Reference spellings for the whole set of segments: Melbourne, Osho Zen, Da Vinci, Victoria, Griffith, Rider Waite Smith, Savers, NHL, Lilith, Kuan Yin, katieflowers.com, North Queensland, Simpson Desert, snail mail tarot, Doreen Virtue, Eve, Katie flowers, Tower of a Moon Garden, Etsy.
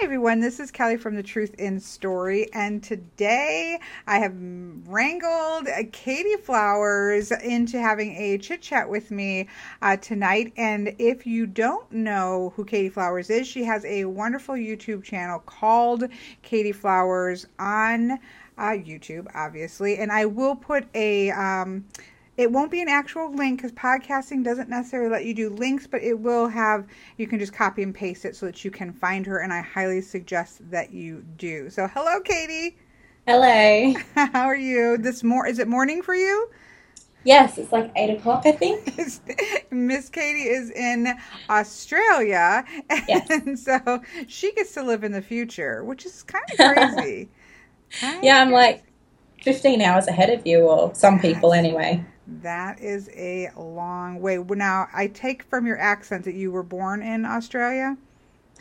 Hi everyone, this is Kelly from The Truth in Story, and today I have wrangled Katie Flowers into having a chit chat with me tonight. And if you don't know who Katie Flowers is, she has a wonderful YouTube channel called Katie Flowers on YouTube, obviously, and I will put a it won't be an actual link because podcasting doesn't necessarily let you do links, but it will have, you can just copy and paste it so that you can find her, and I highly suggest that you do. So hello, Katie. Hello. How are you? Is it morning for you? Yes, it's like 8 o'clock, I think. Miss Katie is in Australia, and so she gets to live in the future, which is kind of crazy. Yeah, I'm like 15 hours ahead of you, or some people anyway. That is a long way. Now, I take from your accent that you were born in Australia?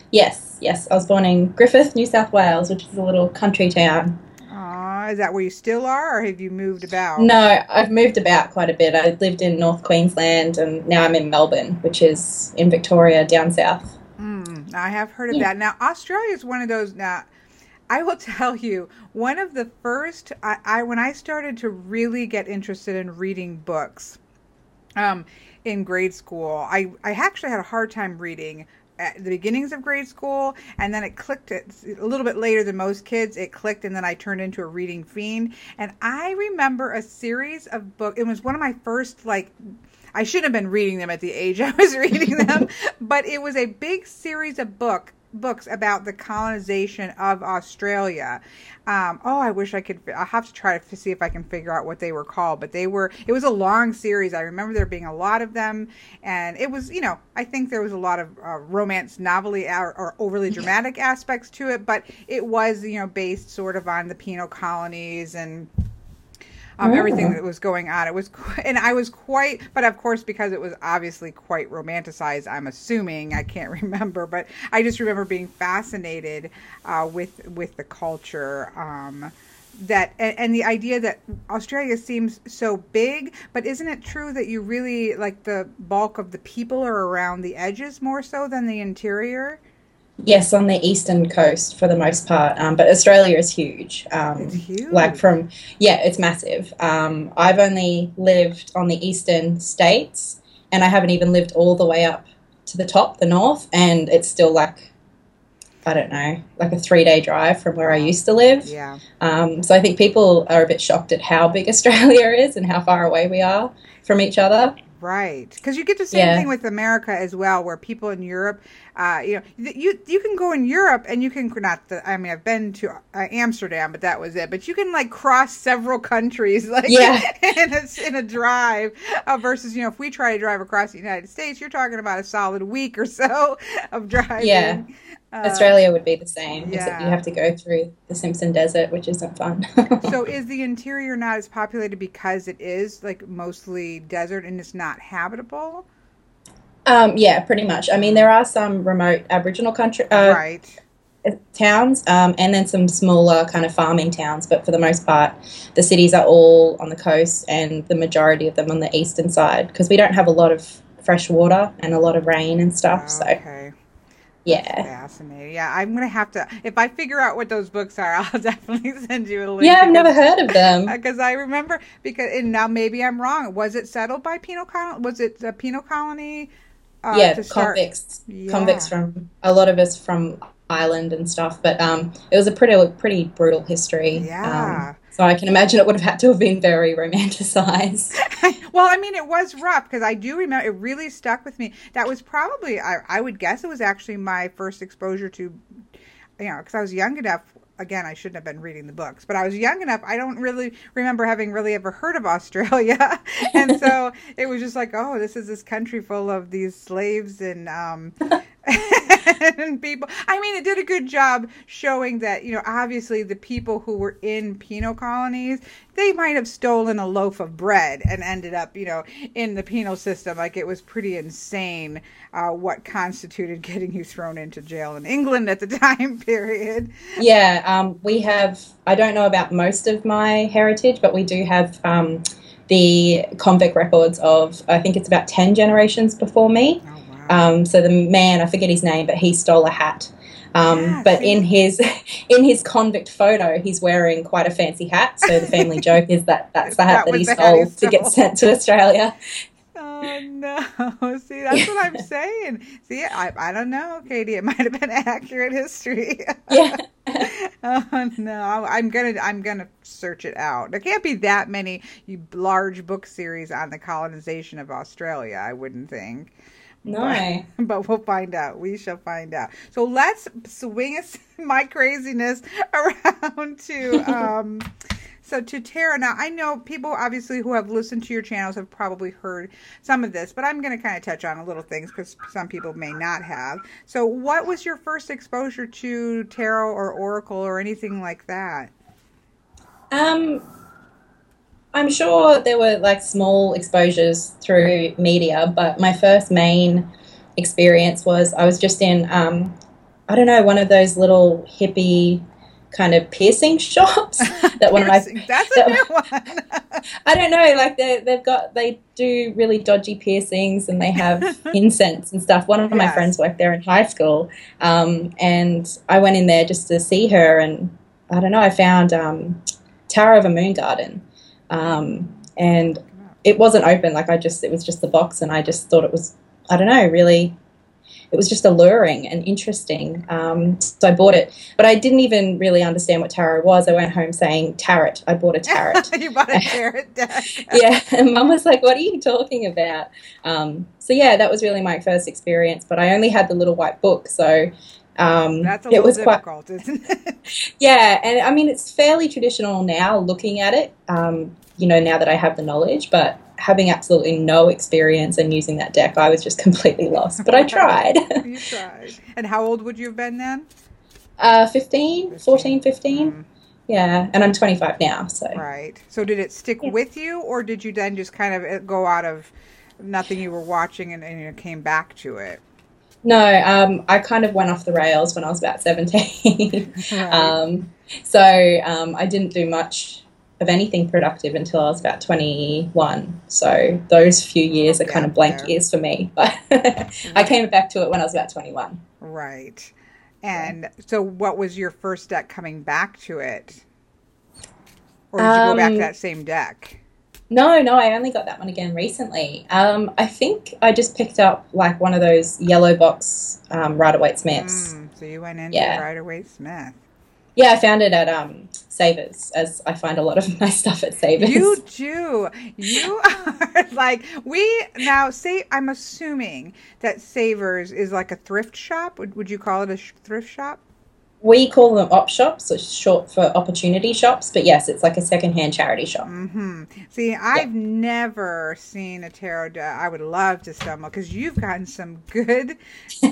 Yes. I was born in Griffith, New South Wales, which is a little country town. Is that where you still are, or have you moved about? No, I've moved about quite a bit. I lived in North Queensland, and now I'm in Melbourne, which is in Victoria, down south. I have heard of that. Now, Australia is one of those... Now, I will tell you, one of the first, when I started to really get interested in reading books in grade school, I actually had a hard time reading at the beginnings of grade school, and then it clicked a little bit later than most kids. It clicked, and then I turned into a reading fiend. And I remember a series of books. It was one of my first, like, I shouldn't have been reading them at the age I was reading them, but it was a big series of books about the colonization of Australia. I wish I could. I'll have to try to see if I can figure out what they were called, but it was a long series. I remember there being a lot of them, and it was, I think there was a lot of romance novelty or overly dramatic aspects to it, but it was, based sort of on the penal colonies and everything that was going on. It was, and I was quite, but of course, because it was obviously quite romanticized, I'm assuming, I can't remember, but I just remember being fascinated with the culture, and the idea that Australia seems so big, but isn't it true that you really, like, the bulk of the people are around the edges more so than the interior? Yes, on the eastern coast for the most part, but Australia is huge. It's huge. It's massive. I've only lived on the eastern states, and I haven't even lived all the way up to the top, the north, and it's still like a 3-day drive from where I used to live. Yeah. So I think people are a bit shocked at how big Australia is and how far away we are from each other. Right, because you get the same thing with America as well, where people in Europe, you can go in Europe and you can I've been to Amsterdam, but that was it. But you can cross several countries, in a drive, versus if we try to drive across the United States, you're talking about a solid week or so of driving. Yeah. Australia would be the same, except you have to go through the Simpson Desert, which isn't fun. So is the interior not as populated because it is mostly desert and it's not habitable? Yeah, pretty much. I mean, there are some remote Aboriginal towns, and then some smaller kind of farming towns, but for the most part, the cities are all on the coast and the majority of them on the eastern side, because we don't have a lot of fresh water and a lot of rain and stuff. Okay. Yeah. Fascinating. Yeah, I'm going to have to, if I figure out what those books are, I'll definitely send you a link. Yeah, I've never heard of them. Because I remember, and now maybe I'm wrong, was it settled by penal colony? Was it a penal colony? Convicts from, a lot of us from Ireland and stuff, but it was a pretty brutal history. Yeah. So I can imagine it would have had to have been very romanticized. Well, I mean, it was rough because I do remember it really stuck with me. That was probably, I would guess it was actually my first exposure to, because I was young enough. Again, I shouldn't have been reading the books, but I was young enough. I don't really remember having really ever heard of Australia. And so it was just this is this country full of these slaves and and people. I mean, it did a good job showing that, obviously the people who were in penal colonies, they might have stolen a loaf of bread and ended up, in the penal system. It was pretty insane what constituted getting you thrown into jail in England at the time period. Yeah, we have, I don't know about most of my heritage, but we do have the convict records of, I think it's about 10 generations before me. So the man, I forget his name, but he stole a hat. But in his convict photo, he's wearing quite a fancy hat. So the family joke is that's the hat that he stole to get sent to Australia. Oh, no. See, that's what I'm saying. See, I don't know, Katie. It might have been accurate history. Yeah. Oh, no. I'm gonna search it out. There can't be that many large book series on the colonization of Australia, I wouldn't think. No. But we'll find out. We shall find out. So let's swing my craziness around to... So to Tara, now I know people obviously who have listened to your channels have probably heard some of this, but I'm going to kind of touch on a little things because some people may not have. So what was your first exposure to tarot or oracle or anything like that? I'm sure there were like small exposures through media, but my first main experience was I was just in, I don't know, one of those little hippie kind of piercing shops that one of my that's a new one. I don't know, like they do really dodgy piercings and they have incense and stuff. One of my friends worked there in high school, and I went in there just to see her, and I don't know, I found Tower of a Moon Garden, and it wasn't open, like it was just the box, and I just thought it was, I don't know, really, it was just alluring and interesting. So I bought it. But I didn't even really understand what tarot was. I went home saying tarot. I bought a tarot. You bought a tarot deck. Yeah. And Mum was like, what are you talking about? So, yeah, that was really my first experience. But I only had the little white book. So that's a little difficult, isn't it? Yeah. And, I mean, it's fairly traditional now looking at it, now that I have the knowledge. But having absolutely no experience and using that deck, I was just completely lost. But I tried. You tried. And how old would you have been then? 14, 15. Mm. Yeah, and I'm 25 now. So right. So did it stick with you, or did you then just kind of go out of nothing you were watching and came back to it? No, I kind of went off the rails when I was about 17. Right. So I didn't do much of anything productive until I was about 21. So those few years are kind of blank years for me. But I came back to it when I was about 21. Right. And so what was your first deck coming back to it? Or did you go back to that same deck? No, I only got that one again recently. I think I just picked up like one of those yellow box Rider Waite Smiths. So you went into Rider Waite Smith. Yeah, I found it at Savers, as I find a lot of my stuff at Savers. You do. You are like, I'm assuming that Savers is like a thrift shop. Would you call it a thrift shop? We call them op shops, which is short for opportunity shops. But yes, it's like a secondhand charity shop. Mm-hmm. See, I've never seen a tarot deck. I would love to stumble because you've gotten some good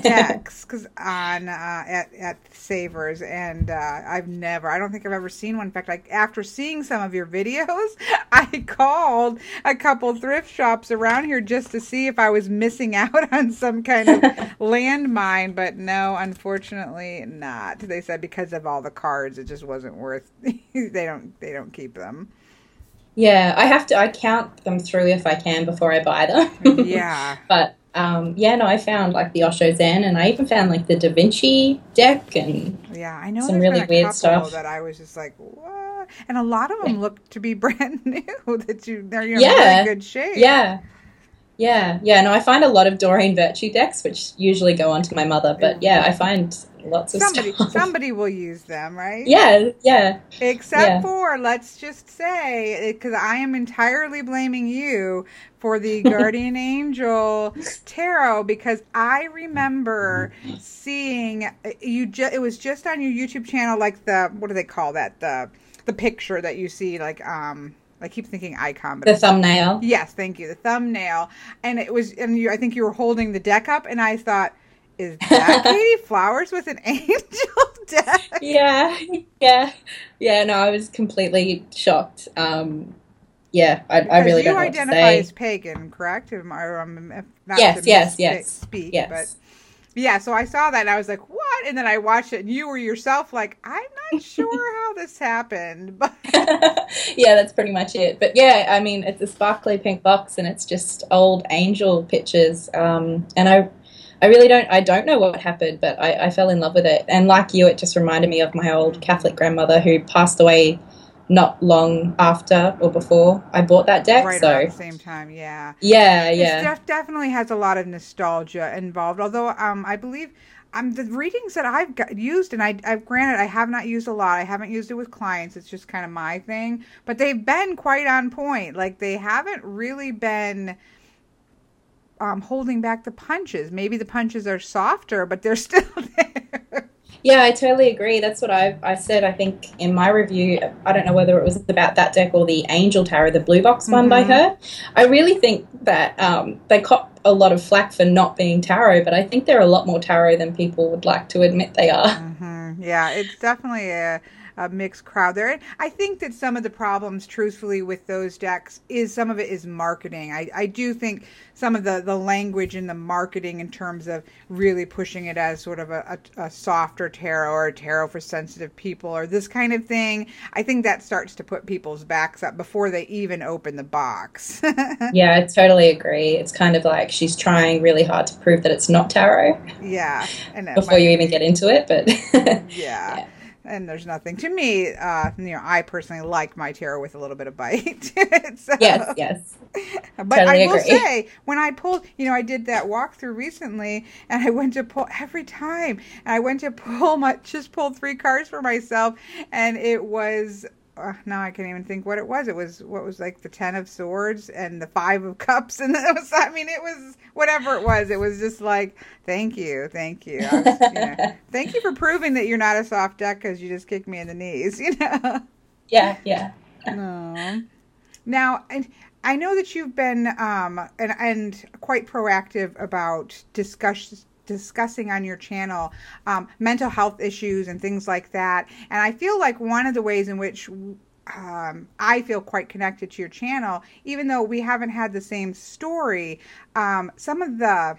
decks at Savers, and I don't think I've ever seen one. In fact, like after seeing some of your videos, I called a couple thrift shops around here just to see if I was missing out on some kind of landmine. But no, unfortunately, not. They said because of all the cards, it just wasn't worth. They don't keep them. Yeah, I count them through if I can before I buy them. Yeah, but I found like the Osho Zen, and I even found like the Da Vinci deck, and I know some really weird stuff that I was just like, what? And a lot of them look to be brand new. They're in really good shape. Yeah. Yeah. No, I find a lot of Doreen Virtue decks, which usually go on to my mother. But yeah, I find lots of stuff. Somebody will use them, right? Yeah. Except for, let's just say, because I am entirely blaming you for the Guardian Angel Tarot, because I remember seeing you. It was just on your YouTube channel, like the, what do they call that? The picture that you see, like I keep thinking icon. But the thumbnail. Yes, thank you. The thumbnail. And it was, I think you were holding the deck up, and I thought, is that Katie Flowers with an angel deck? Yeah. No, I was completely shocked. I really don't know what to say. You identify as pagan, correct? Yes. Yeah, so I saw that and I was like, what? And then I watched it and you were yourself like, I'm not sure how this happened. But yeah, that's pretty much it. But yeah, I mean, it's a sparkly pink box and it's just old angel pictures. And I I really don't, I don't know what happened, but I fell in love with it. And like you, it just reminded me of my old Catholic grandmother who passed away not long after or before I bought that deck. Right, so at the same time, yeah. Yeah, yeah. This deck definitely has a lot of nostalgia involved, although I believe the readings that I've used, and granted, I have not used a lot. I haven't used it with clients. It's just kind of my thing. But they've been quite on point. Like, they haven't really been holding back the punches. Maybe the punches are softer, but they're still there. Yeah, I totally agree. That's what I said, I think, in my review. I don't know whether it was about that deck or the Angel Tarot, the blue box one by her. I really think that they cop a lot of flack for not being tarot, but I think they're a lot more tarot than people would like to admit they are. Yeah, it's definitely a mixed crowd there. And I think that some of the problems, truthfully, with those decks is some of it is marketing. I do think some of the language in the marketing in terms of really pushing it as sort of a softer tarot or a tarot for sensitive people or this kind of thing, I think that starts to put people's backs up before they even open the box. Yeah, I totally agree. It's kind of like she's trying really hard to prove that it's not tarot. Yeah. And before you even get into it. But yeah. And there's nothing to me, I personally like my tarot with a little bit of bite. So, yes. But totally I will agree. Say, when I pulled, I did that walkthrough recently, and I went to pull every time. And I went to pull pulled three cards for myself, and it was... now I can't even think what it was. It was what was like the 10 of swords and the 5 of cups. And it was, it was whatever it was. It was just like, thank you. I was, thank you for proving that you're not a soft duck because you just kicked me in the knees, Yeah. No. Now, I know that you've been and quite proactive about discussing on your channel mental health issues and things like that. And I feel like one of the ways in which I feel quite connected to your channel, even though we haven't had the same story, some of the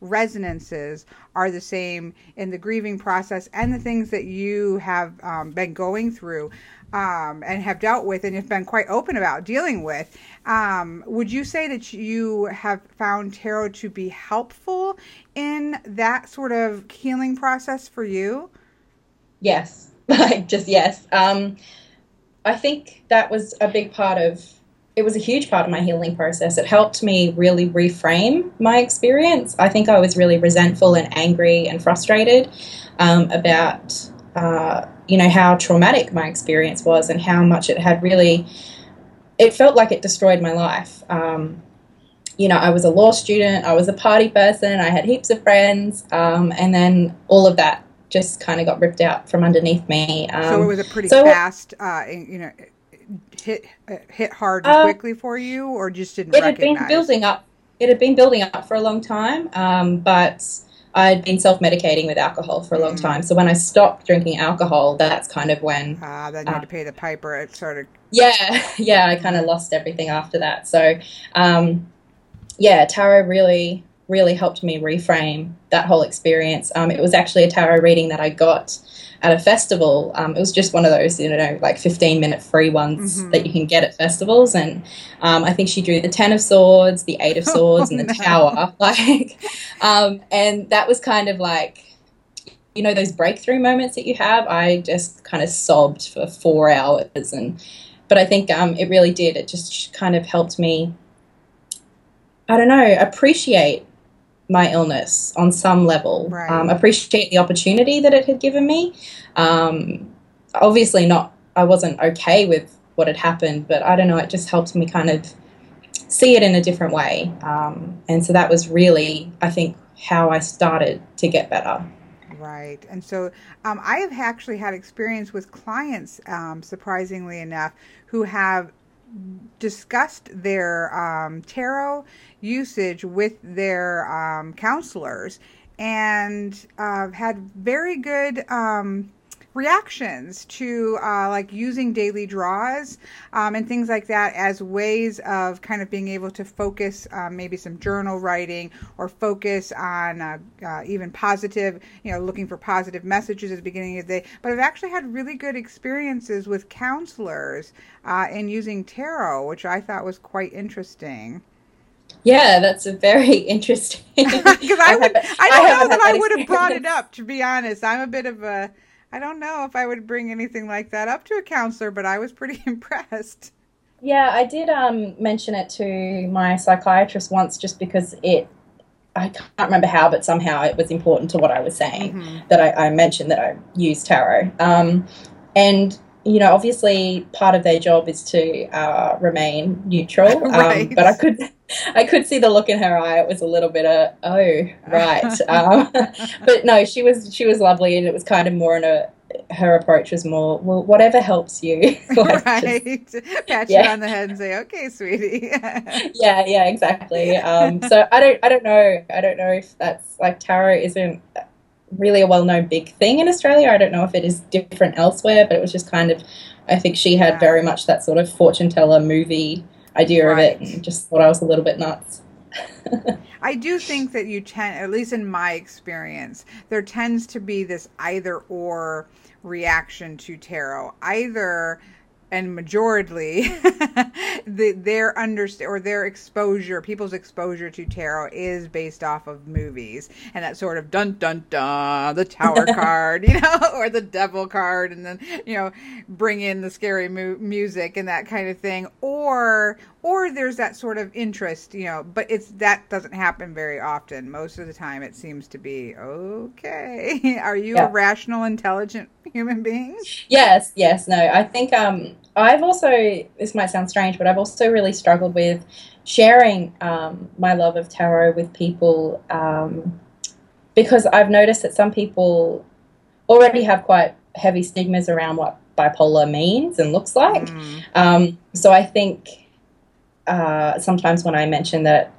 resonances are the same in the grieving process and the things that you have been going through and have dealt with and have been quite open about dealing with. Would you say that you have found tarot to be helpful in that sort of healing process for you? Yes, just yes. I think that was a big part of it was a huge part of my healing process. It helped me really reframe my experience. I think I was really resentful and angry and frustrated about, how traumatic my experience was and how much it had really, it felt like it destroyed my life. I was a law student. I was a party person. I had heaps of friends. And then all of that just kind of got ripped out from underneath me. So it was a pretty fast, hit hard quickly for you, or just didn't recognize? It had been building up for a long time, but I'd been self-medicating with alcohol for a long time. So when I stopped drinking alcohol, that's kind of when... then you had to pay the piper. It sort of... Yeah, I kind of lost everything after that. So, tarot really, really helped me reframe that whole experience. It was actually a tarot reading that I got at a festival. It was just one of those, 15-minute free ones that you can get at festivals. And I think she drew the 10 of swords, the 8 of swords, and the tower. And that was kind of like, those breakthrough moments that you have. I just kind of sobbed for 4 hours. But I think it really did. It just kind of helped me, appreciate my illness on some level, right. Appreciate the opportunity that it had given me. Obviously I wasn't okay with what had happened, but it just helped me kind of see it in a different way. And so that was really, I think, how I started to get better. Right. And so I have actually had experience with clients, surprisingly enough, who have discussed their tarot usage with their counselors and had very good reactions to using daily draws and things like that as ways of kind of being able to focus maybe some journal writing or focus on even positive, looking for positive messages at the beginning of the day. But I've actually had really good experiences with counselors in using tarot, which I thought was quite interesting. Yeah, that's a very interesting. Because I don't know that I would have brought it up, to be honest. I'm a bit of a, I don't know if I would bring anything like that up to a counselor, but I was pretty impressed. Yeah, I did mention it to my psychiatrist once, just because I can't remember how, but somehow it was important to what I was saying, that I mentioned that I use tarot. And, you know, obviously part of their job is to remain neutral, right. But I could see the look in her eye. It was a little bit of, oh, right. But no, she was lovely, and it was kind of more on her approach was more, well, whatever helps you. Like, right. Just, pat you on the head and say, okay, sweetie. yeah, exactly. So I don't know. I don't know if that's, like, tarot isn't really a well-known big thing in Australia. I don't know if it is different elsewhere, but it was just kind of, I think she had very much that sort of fortune teller movie idea of it, and just thought I was a little bit nuts. I do think that you tend, at least in my experience, there tends to be this either or reaction to tarot. Either, and majority, their exposure, people's exposure to tarot is based off of movies, and that sort of dun dun dun, the tower card, you know, or the devil card, and then, you know, bring in the scary music and that kind of thing, or there's that sort of interest, you know, but that doesn't happen very often. Most of the time it seems to be, okay, are you a rational, intelligent human being? Yes, no, I think I've also, this might sound strange, but I've also really struggled with sharing my love of tarot with people, because I've noticed that some people already have quite heavy stigmas around what bipolar means and looks like. So I think sometimes when I mention that,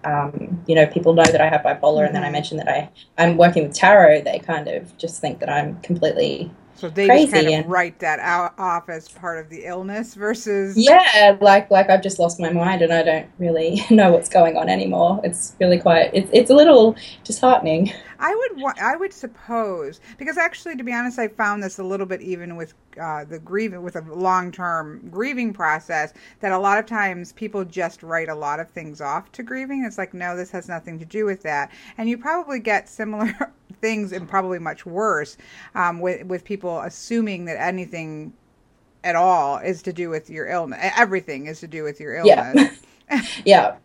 you know, people know that I have bipolar, and then I mention that I'm working with tarot, they kind of just think that I'm completely... So they just kind of write that out off as part of the illness versus... Yeah, like I've just lost my mind and I don't really know what's going on anymore. It's really quite... It's a little disheartening. I would suppose, because actually, to be honest, I found this a little bit even with the grieving, with a long-term grieving process, that a lot of times people just write a lot of things off to grieving. It's like, no, this has nothing to do with that. And you probably get similar... things, and probably much worse, with people assuming that anything at all is to do with your illness. Everything is to do with your illness. Yeah. Yeah.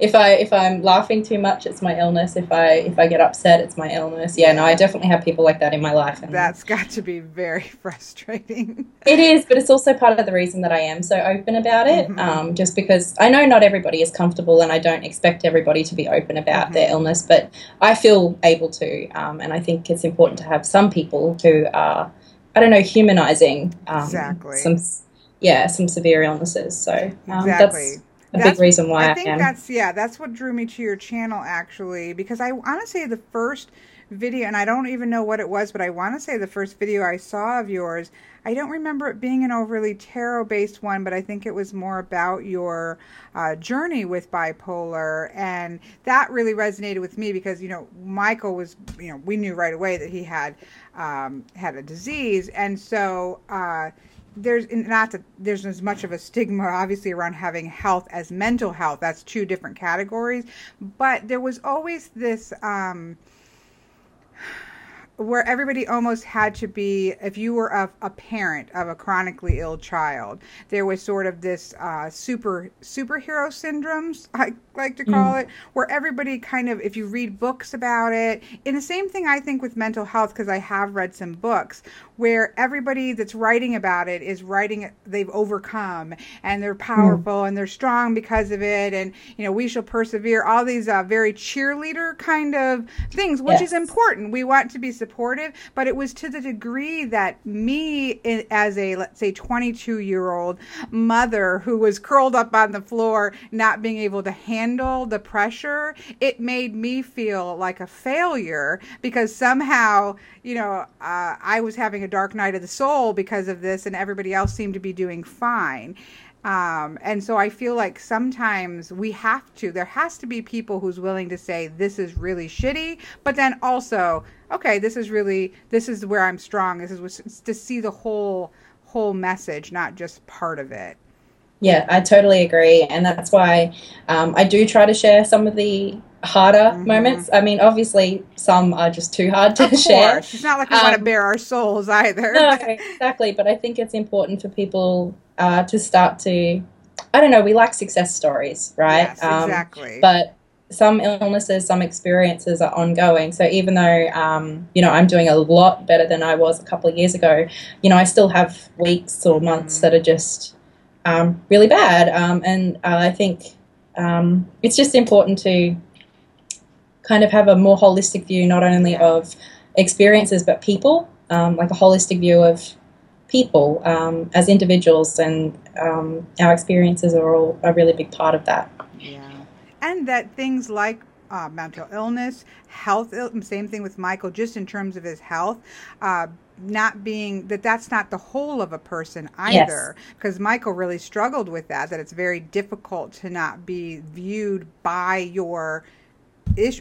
If I'm laughing too much, it's my illness. If I get upset, it's my illness. Yeah, no, I definitely have people like that in my life. And that's got to be very frustrating. It is, but it's also part of the reason that I am so open about it, just because I know not everybody is comfortable, and I don't expect everybody to be open about their illness, but I feel able to, and I think it's important to have some people who are, I don't know, humanizing some severe illnesses. So that's... That's a big reason why I think that's what drew me to your channel, actually, because I want to say the first video, and I don't even know what it was, but I want to say the first video I saw of yours, I don't remember it being an overly tarot-based one, but I think it was more about your journey with bipolar, and that really resonated with me because, you know, Michael was, you know, we knew right away that he had had a disease, and so... There's as much of a stigma, obviously, around having health as mental health. That's two different categories. But there was always this where everybody almost had to be, if you were a parent of a chronically ill child, there was sort of this superhero syndrome, I like to call it, where everybody kind of, if you read books about it, and the same thing I think with mental health, because I have read some books, where everybody that's writing about it is writing, they've overcome, and they're powerful, and they're strong because of it, and, you know, we shall persevere, all these very cheerleader kind of things, which is important. We want to be supportive, but it was to the degree that me, as a, let's say, 22-year-old mother who was curled up on the floor, not being able to handle the pressure, it made me feel like a failure, because somehow, you know, I was having a dark night of the soul because of this, and everybody else seemed to be doing fine. And so I feel like sometimes there has to be people who's willing to say, this is really shitty, but then also, okay, this is where I'm strong. This is to see the whole message, not just part of it. Yeah, I totally agree. And that's why I do try to share some of the harder moments. I mean, obviously, some are just too hard to share. It's not like we want to bare our souls either. No, exactly. But I think it's important for people to start to, I don't know, we like success stories, right? Yes, exactly. But some illnesses, some experiences are ongoing. So even though, you know, I'm doing a lot better than I was a couple of years ago, you know, I still have weeks or months that are just really bad. And I think it's just important to kind of have a more holistic view, not only of experiences, but people, like a holistic view of people as individuals, and our experiences are all a really big part of that. Yeah, and that things like mental illness, health, same thing with Michael, just in terms of his health, not being that that's not the whole of a person either, because Michael really struggled with that, that it's very difficult to not be viewed by your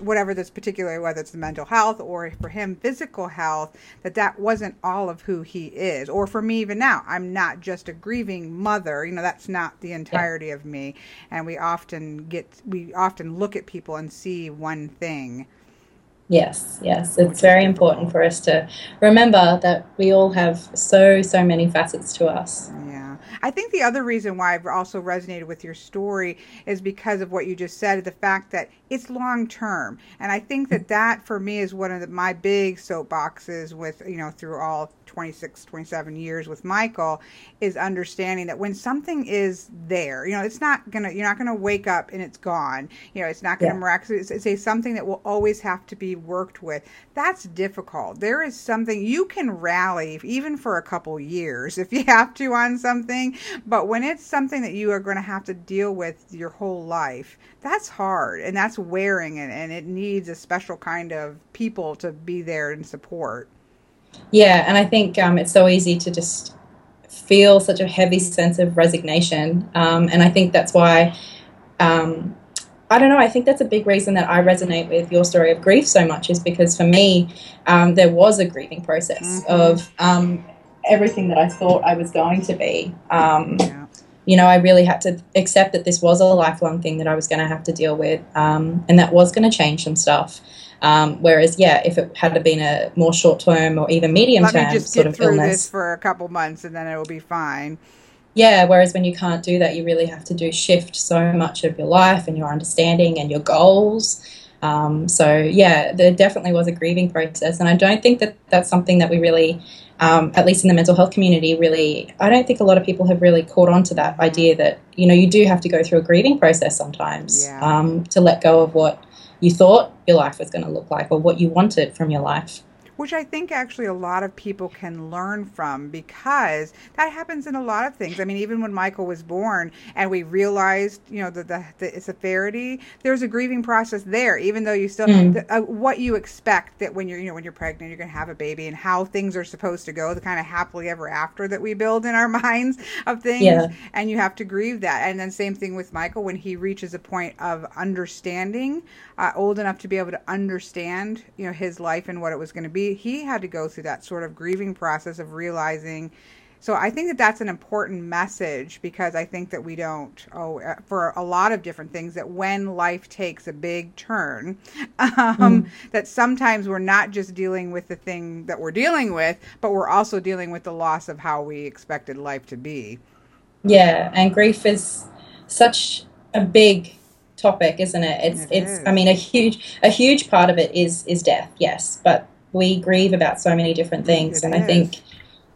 whatever this particular, whether it's the mental health or for him physical health, that wasn't all of who he is. Or for me, even now, I'm not just a grieving mother, you know, that's not the entirety of me. And we often look at people and see one thing. Yes, it's very important for us to remember that we all have so many facets to us. Yeah, I think the other reason why I've also resonated with your story is because of what you just said, the fact that it's long term, and I think that for me is one of my big soapboxes with, you know, through all 26, 27 years with Michael, is understanding that when something is there, you know, it's not gonna, you're not gonna wake up and it's gone. You know, it's not gonna miraculously. It's something that will always have to be worked with. That's difficult. There is something you can rally, even for a couple years, if you have to, on something. But when it's something that you are gonna have to deal with your whole life, that's hard, and that's wearing, and it needs a special kind of people to be there and support. Yeah, and I think it's so easy to just feel such a heavy sense of resignation. And I think that's why, I don't know, I think that's a big reason that I resonate with your story of grief so much, is because for me, there was a grieving process of everything that I thought I was going to be. You know, I really had to accept that this was a lifelong thing that I was going to have to deal with, and that was going to change some stuff. Whereas, if it had been a more short-term or even medium-term sort of illness. Let me just get through this for a couple months and then it will be fine. Yeah, whereas when you can't do that, you really have to shift so much of your life and your understanding and your goals. There definitely was a grieving process. And I don't think that that's something that we really, at least in the mental health community, really, I don't think a lot of people have really caught on to that idea that, you know, you do have to go through a grieving process sometimes to let go of what you thought your life was going to look like or what you wanted from your life. Which I think actually a lot of people can learn from, because that happens in a lot of things. I mean, even when Michael was born and we realized, you know, the severity, there's a grieving process there, even though you still, what you expect that when you're, you know, when you're pregnant, you're going to have a baby and how things are supposed to go, the kind of happily ever after that we build in our minds of things. Yeah. And you have to grieve that. And then same thing with Michael, when he reaches a point of understanding, old enough to be able to understand, you know, his life and what it was going to be. He had to go through that sort of grieving process of realizing. So I think that that's an important message, because I think that we don't, for a lot of different things, that when life takes a big turn, that sometimes we're not just dealing with the thing that we're dealing with, but we're also dealing with the loss of how we expected life to be. Yeah, and grief is such a big topic, isn't it? It's. I mean, a huge part of it is death, yes, but we grieve about so many different things. I think,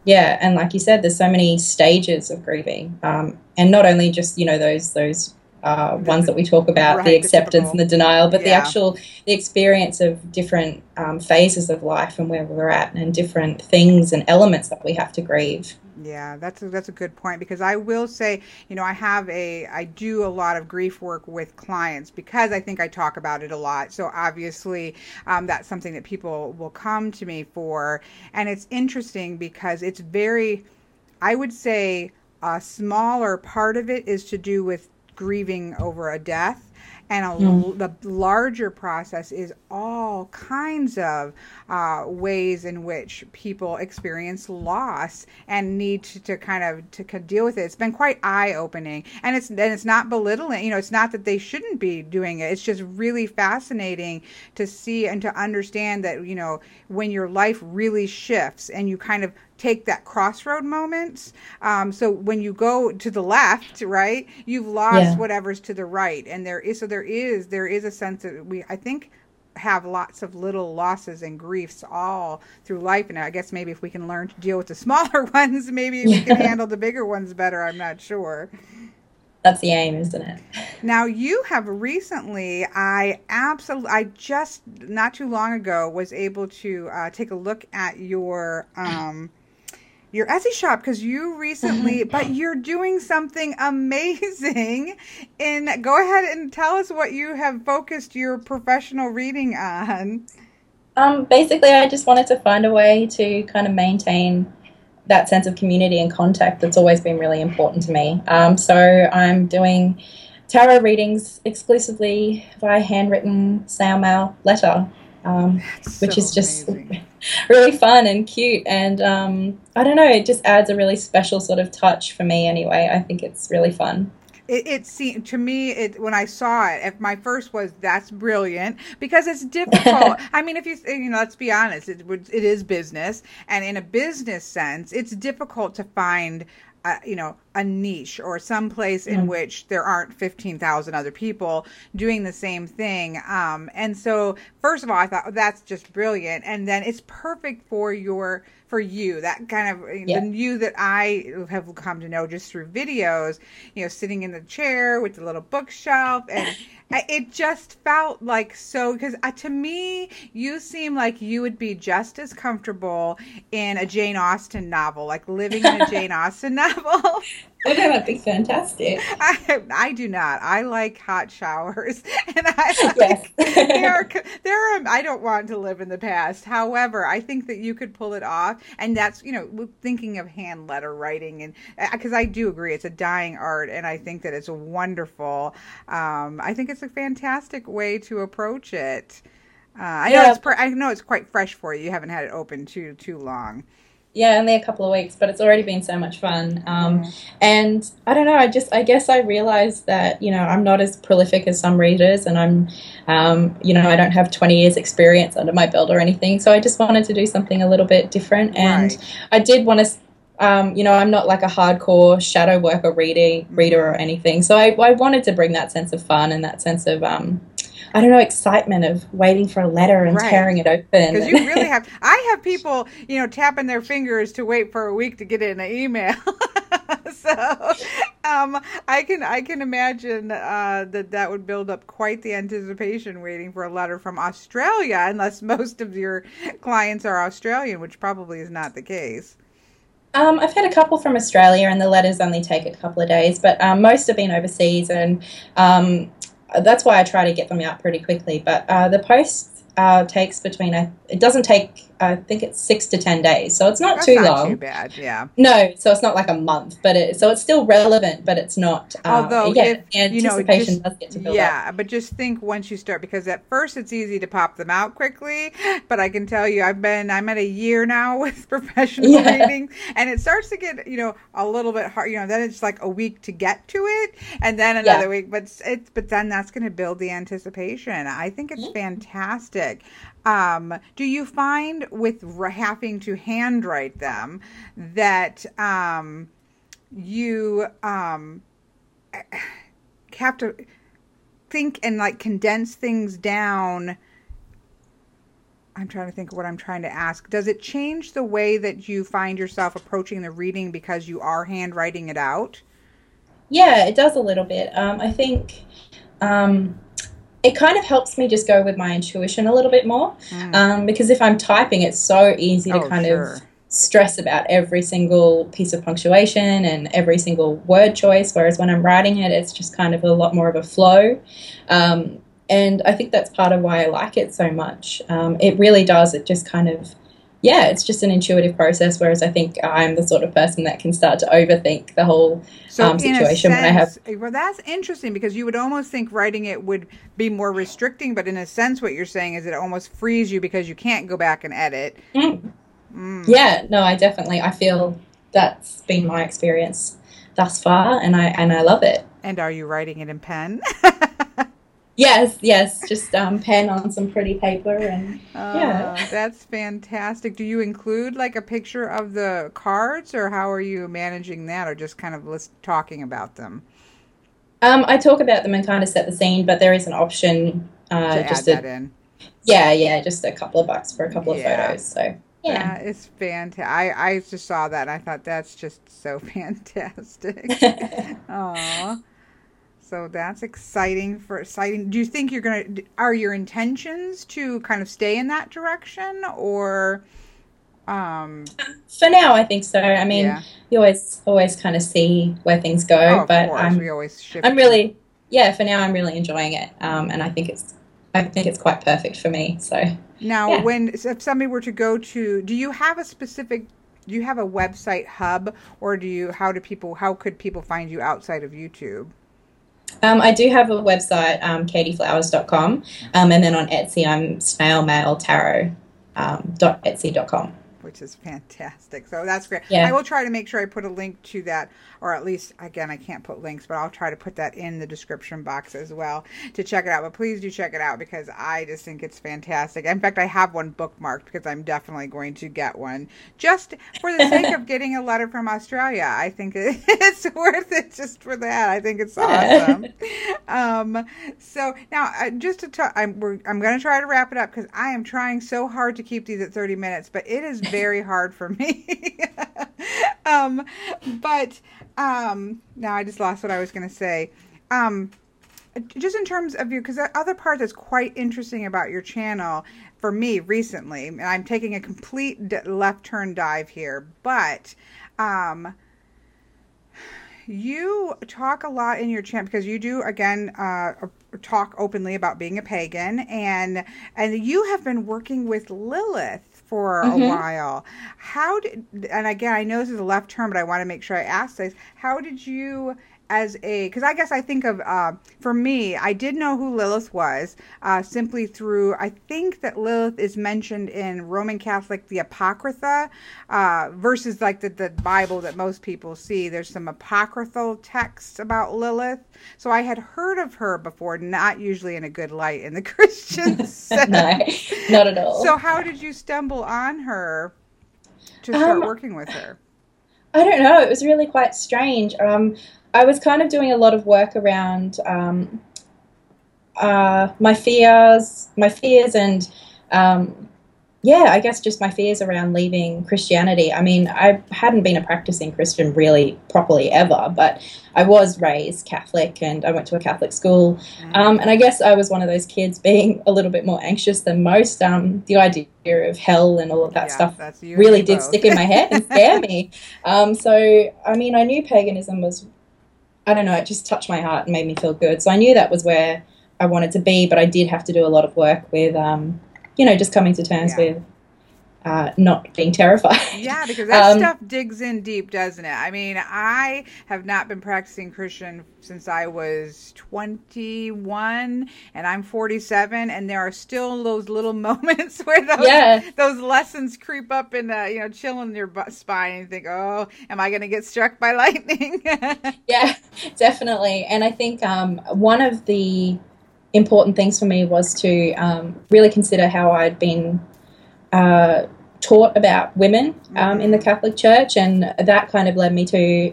and like you said, there's so many stages of grieving. And not only just, you know, those ones that we talk about, the acceptance and the denial, but the experience of different phases of life and where we're at, and different things and elements that we have to grieve. Yeah, that's a good point, because I will say, you know, I do a lot of grief work with clients, because I think I talk about it a lot. So obviously that's something that people will come to me for. And it's interesting because it's very, I would say a smaller part of it is to do with grieving over a death. And the larger process is all kinds of ways in which people experience loss and need to deal with it. It's been quite eye-opening, and it's not belittling. You know, it's not that they shouldn't be doing it. It's just really fascinating to see and to understand that, you know, when your life really shifts and you kind of take that crossroad moment. So when you go to the left, right, you've lost whatever's to the right. And there is a sense that we, I think, have lots of little losses and griefs all through life. And I guess maybe if we can learn to deal with the smaller ones, maybe we can handle the bigger ones better. I'm not sure. That's the aim, isn't it? Now, you have recently, I just not too long ago was able to take a look at your Etsy shop, because you recently, but you're doing something amazing. And go ahead and tell us what you have focused your professional reading on. Basically, I just wanted to find a way to kind of maintain that sense of community and contact that's always been really important to me. So I'm doing tarot readings exclusively by handwritten snail mail letter, which is just amazing. Really fun and cute, and I don't know, it just adds a really special sort of touch for me anyway. I think it's really fun. It seemed to me, when I saw it, my first was, that's brilliant, because it's difficult. I mean, if you know, let's be honest, it is business, and in a business sense, it's difficult to find a niche or some place in which there aren't 15,000 other people doing the same thing. And so first of all, I thought, oh, that's just brilliant. And then it's perfect for you, that kind of the you that I have come to know just through videos, you know, sitting in the chair with the little bookshelf. And it just felt like so, because to me, you seem like you would be just as comfortable in a Jane Austen novel, like living in a Jane Austen novel. Oh, that would be fantastic. I do not. I like hot showers, and I like, there are. I don't want to live in the past. However, I think that you could pull it off, and that's, you know, thinking of hand letter writing, and because I do agree, it's a dying art, and I think that it's wonderful. I think it's a fantastic way to approach it. I know it's quite fresh for you. You haven't had it open too long. Yeah, only a couple of weeks, but it's already been so much fun. And I don't know, I guess I realized that, you know, I'm not as prolific as some readers, and I'm, you know, I don't have 20 years experience under my belt or anything. So I just wanted to do something a little bit different. And I did want to, you know, I'm not like a hardcore shadow worker reader or anything. So I wanted to bring that sense of fun and that sense of, I don't know, excitement of waiting for a letter and tearing it open. Because you really have. I have people, you know, tapping their fingers to wait for a week to get in an email. So I can imagine that would build up quite the anticipation waiting for a letter from Australia, unless most of your clients are Australian, which probably is not the case. I've had a couple from Australia, and the letters only take a couple of days, but most have been overseas, and that's why I try to get them out pretty quickly. But the post takes between, it doesn't take, I think it's 6 to 10 days. So it's not too long. That's not too bad, yeah. No, so it's not like a month, but so it's still relevant, but it's not. Although, anticipation does get to build up. But just think once you start, because at first it's easy to pop them out quickly, but I can tell you I'm at a year now with professional readings, and it starts to get, you know, a little bit hard, you know, then it's like a week to get to it, and then another week, but then that's going to build the anticipation. I think it's fantastic. Do you find with having to handwrite them that you have to think and like condense things down? I'm trying to think of what I'm trying to ask. Does it change the way that you find yourself approaching the reading because you are handwriting it out? Yeah, it does a little bit. I think... it kind of helps me just go with my intuition a little bit more, because if I'm typing, it's so easy to of stress about every single piece of punctuation and every single word choice, whereas when I'm writing it, it's just kind of a lot more of a flow. And I think that's part of why I like it so much. It really does. It just kind of yeah, it's just an intuitive process, whereas I think I'm the sort of person that can start to overthink the whole situation. When I have, well, that's interesting, because you would almost think writing it would be more restricting, but in a sense what you're saying is it almost frees you because you can't go back and edit. Mm. Mm. Yeah, no, I feel that's been my experience thus far, and I love it. And are you writing it in pen? Yes, just pen on some pretty paper, and yeah. That's fantastic. Do you include like a picture of the cards, or how are you managing that, or just kind of talking about them? I talk about them and kind of set the scene, but there is an option to just add that in. Yeah, just a couple of bucks for a couple of photos. So yeah, it's fantastic. I just saw that and I thought that's just so fantastic. Aww. So that's exciting. Do you think are your intentions to kind of stay in that direction, or? For now, I think so. I mean, you always kind of see where things go, but we always shift. For now, I'm really enjoying it, and I think it's quite perfect for me. So now, if somebody were to go to, do you have a website hub, or how could people find you outside of YouTube? I do have a website, katieflowers.com, and then on Etsy I'm snail mail tarot, .etsy.com. Which is fantastic. So that's great. Yeah. I will try to make sure I put a link to that, or at least, again, I can't put links, but I'll try to put that in the description box as well to check it out. But please do check it out, because I just think it's fantastic. In fact, I have one bookmarked because I'm definitely going to get one just for the sake of getting a letter from Australia. I think it's worth it just for that. I think it's awesome. So now, just to talk, I'm going to try to wrap it up, because I am trying so hard to keep these at 30 minutes, but it is very hard for me. Now I just lost what I was going to say. Just in terms of you, because the other part that's quite interesting about your channel for me recently, and I'm taking a complete left turn dive here, but you talk a lot in your channel, because you do, again, talk openly about being a pagan, and you have been working with Lilith for a while. And again, I know this is a left turn, but I want to make sure I ask this. How did you, because I guess I think of, for me, I did know who Lilith was, simply through, I think that Lilith is mentioned in Roman Catholic, the Apocrypha, versus like the Bible that most people see. There's some apocryphal texts about Lilith. So I had heard of her before, not usually in a good light in the Christian sense. No, not at all. So how did you stumble on her to start working with her? I don't know. It was really quite strange. I was kind of doing a lot of work around my fears and, I guess just my fears around leaving Christianity. I mean, I hadn't been a practicing Christian really properly ever, but I was raised Catholic and I went to a Catholic school. And I guess I was one of those kids being a little bit more anxious than most. The idea of hell and all of that stuff really did stick in my head and scare me. So, I mean, I knew paganism was, I don't know, it just touched my heart and made me feel good. So I knew that was where I wanted to be, but I did have to do a lot of work with, just coming to terms with not being terrified. Yeah, because that stuff digs in deep, doesn't it? I mean, I have not been practicing Christian since I was 21, and I'm 47, and there are still those little moments where those lessons creep up in the, chilling your spine, and you think, oh, am I going to get struck by lightning? Yeah, definitely. And I think one of the important things for me was to really consider how I'd been taught about women in the Catholic Church, and that kind of led me to,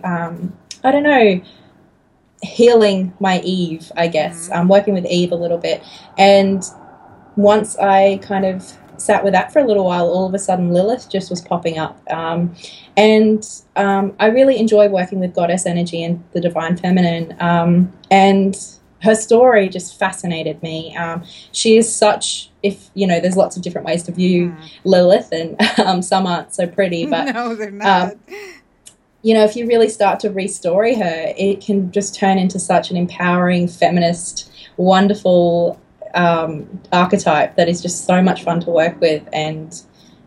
healing my Eve, I guess. I'm working with Eve a little bit, and once I kind of sat with that for a little while, all of a sudden Lilith just was popping up, and I really enjoy working with goddess energy and the divine feminine, and her story just fascinated me. She is such, there's lots of different ways to view Lilith, and some aren't so pretty, but no, they're not. If you really start to restory her, it can just turn into such an empowering, feminist, wonderful archetype that is just so much fun to work with. And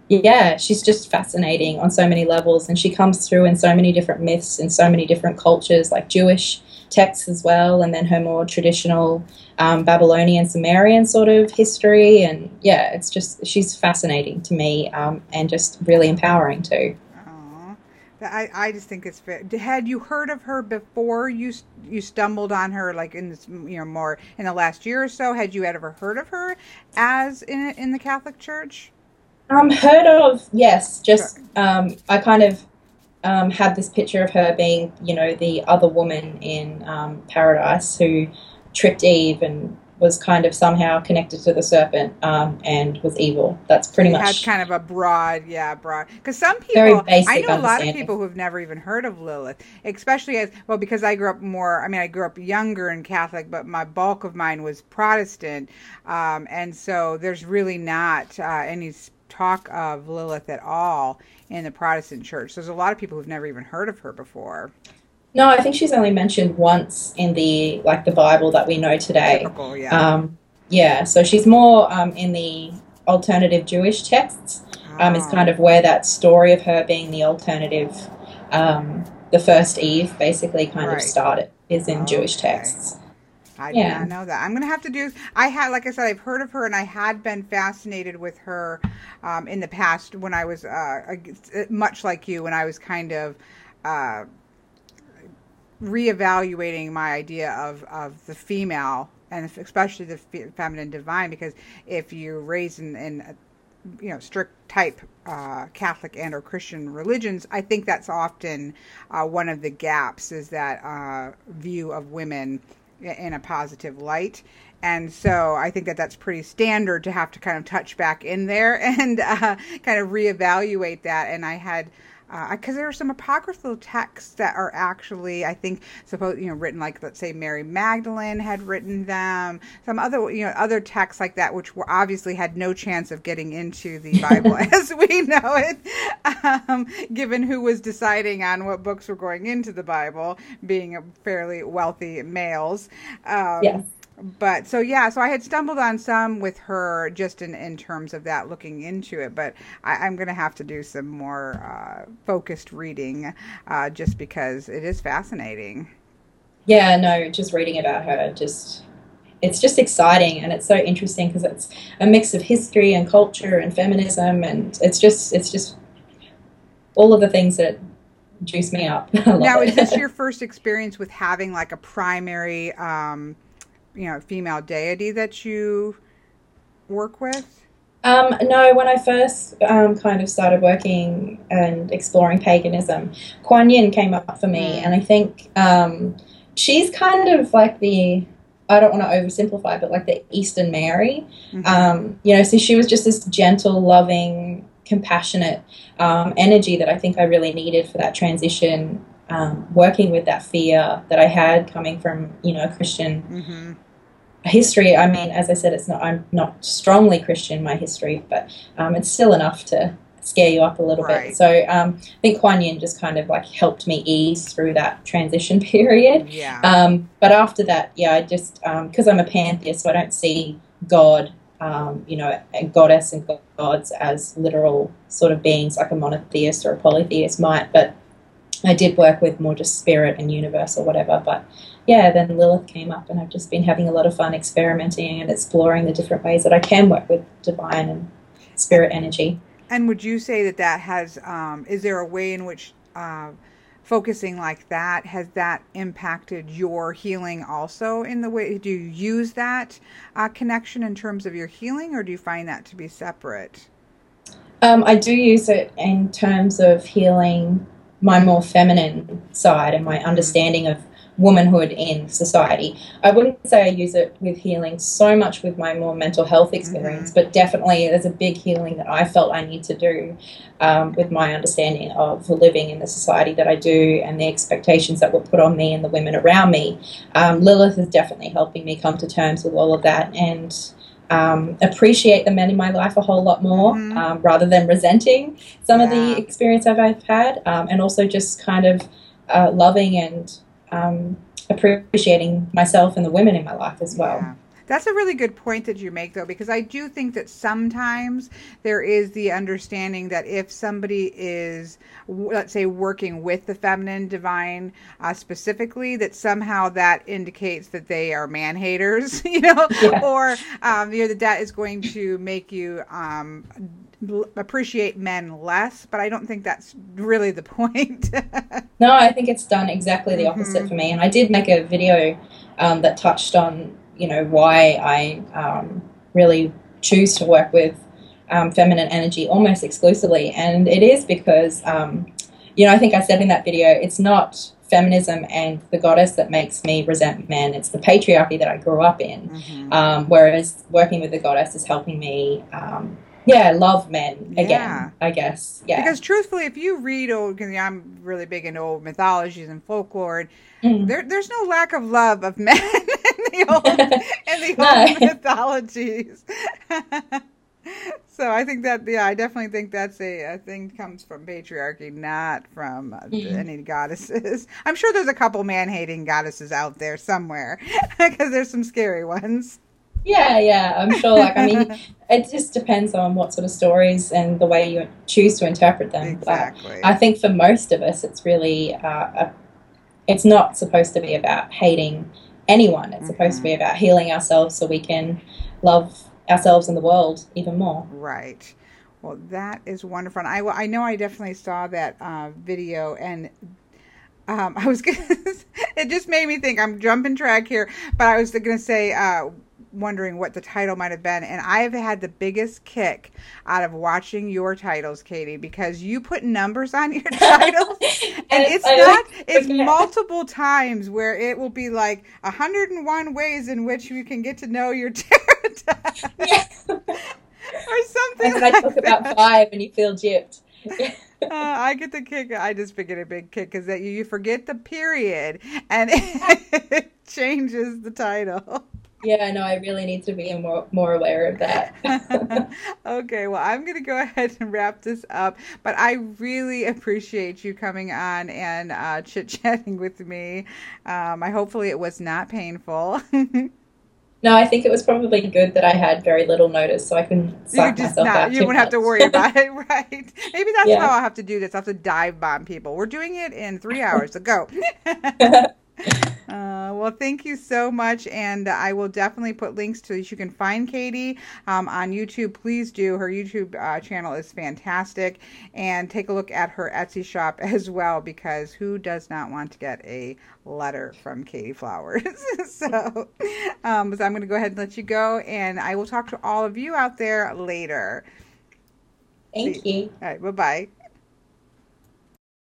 yeah, she's just fascinating on so many levels, and she comes through in so many different myths and so many different cultures, like Jewish texts as well, and then her more traditional Babylonian, Sumerian sort of history. And yeah, it's just, she's fascinating to me, and just really empowering too. I just think it's fair. Had you heard of her before you stumbled on her, like in this, more in the last year or so? Had you ever heard of her as in the Catholic Church? Heard of, yes. Just I kind of had this picture of her being, the other woman in Paradise who tricked Eve and was kind of somehow connected to the serpent and was evil. That's pretty much. Had kind of a broad. Because some people, I know a lot of people who've never even heard of Lilith, especially as, well, because I grew up younger in Catholic, but my bulk of mine was Protestant. And so there's really not any talk of Lilith at all in the Protestant church. So there's a lot of people who've never even heard of her before. No, I think she's only mentioned once in the Bible that we know today. Typical, yeah. So she's more in the alternative Jewish texts. It's kind of where that story of her being the alternative, the first Eve, basically kind of started, is in Jewish texts. I did not know that. I'm going to have to do, like I said, I've heard of her, and I had been fascinated with her in the past when I was, much like you, when I was kind of reevaluating my idea of the female, and especially the feminine divine, because if you raise in strict type Catholic and or Christian religions, I think that's often one of the gaps, is that view of women in a positive light. And so I think that that's pretty standard to have to kind of touch back in there and kind of reevaluate that. And I had, because there are some apocryphal texts that are actually, I think, written, like, let's say Mary Magdalene had written them, some other, other texts like that, which were obviously had no chance of getting into the Bible as we know it, given who was deciding on what books were going into the Bible, being fairly wealthy males. Yes. But so I had stumbled on some with her just in terms of that, looking into it. But I'm going to have to do some more focused reading just because it is fascinating. Yeah, no, just reading about her, it's just exciting, and it's so interesting because it's a mix of history and culture and feminism, and it's just all of the things that juice me up. Now, is this your first experience with having like a primary female deity that you work with? No, when I first kind of started working and exploring paganism, Kuan Yin came up for me, and I think she's kind of like the, I don't want to oversimplify, but like the Eastern Mary. Mm-hmm. So she was just this gentle, loving, compassionate energy that I think I really needed for that transition, working with that fear that I had coming from, Christian mm-hmm. history. I mean, as I said, I'm not strongly Christian, my history, but it's still enough to scare you up a little bit. So I think Kuan Yin just kind of like helped me ease through that transition period. Yeah. But after that, I just, because I'm a pantheist, so I don't see God, and goddess and gods as literal sort of beings like a monotheist or a polytheist might, but I did work with more just spirit and universe or whatever. But yeah, then Lilith came up, and I've just been having a lot of fun experimenting and exploring the different ways that I can work with divine and spirit energy. And would you say that has, is there a way in which focusing like that, has that impacted your healing also in the way, do you use that connection in terms of your healing, or do you find that to be separate? I do use it in terms of healing my more feminine side and my understanding of womanhood in society. I wouldn't say I use it with healing so much with my more mental health experience, but definitely there's a big healing that I felt I need to do with my understanding of living in the society that I do and the expectations that were put on me and the women around me. Lilith is definitely helping me come to terms with all of that and appreciate the men in my life a whole lot more, rather than resenting some of the experience I've had, and also just kind of loving and appreciating myself and the women in my life as well. Yeah. That's a really good point that you make, though, because I do think that sometimes there is the understanding that if somebody is, let's say, working with the feminine divine specifically, that somehow that indicates that they are man haters, you know, yeah. Or you know, that is going to make you appreciate men less, but I don't think that's really the point. No, I think it's done exactly the opposite for me. And I did make a video that touched on, you know, why I really choose to work with feminine energy almost exclusively. And it is because, you know, I think I said in that video, it's not feminism and the goddess that makes me resent men. It's the patriarchy that I grew up in. Whereas working with the goddess is helping me love men again, I guess. Yeah. Because truthfully, if you read because I'm really big into old mythologies and folklore, there's no lack of love of men in the old mythologies. So I think that, I definitely think that's a thing comes from patriarchy, not from any goddesses. I'm sure there's a couple man-hating goddesses out there somewhere, because there's some scary ones. Yeah, I'm sure. Like, I mean, it just depends on what sort of stories and the way you choose to interpret them. Exactly. But I think for most of us, it's really, it's not supposed to be about hating anyone. It's supposed to be about healing ourselves so we can love ourselves and the world even more. Right. Well, that is wonderful. And I know I definitely saw that video, and I was going to it just made me think, I'm jumping track here, but I was going to say, wondering what the title might have been, and I've had the biggest kick out of watching your titles, Katie, because you put numbers on your titles, and it's multiple times where it will be like 101 ways in which you can get to know your tarot deck, or something. And like I talk about 5, and you feel gypped. I get the kick. I just get a big kick because that you forget the period, and it changes the title. Yeah, no, I really need to be more aware of that. Okay, well, I'm going to go ahead and wrap this up, but I really appreciate you coming on and chit-chatting with me. Hopefully it was not painful. No, I think it was probably good that I had very little notice, so I can psych myself out. You won't have to worry about it, right? Maybe that's how I'll have to do this. I'll have to dive bomb people. We're doing it in 3 hours, so go. Well, thank you so much, and I will definitely put links to that. You can find Katie on YouTube. Please do. Her YouTube channel is fantastic, and take a look at her Etsy shop as well, because who does not want to get a letter from Katie Flowers? So I'm going to go ahead and let you go, and I will talk to all of you out there later. Thank you. All right, bye-bye.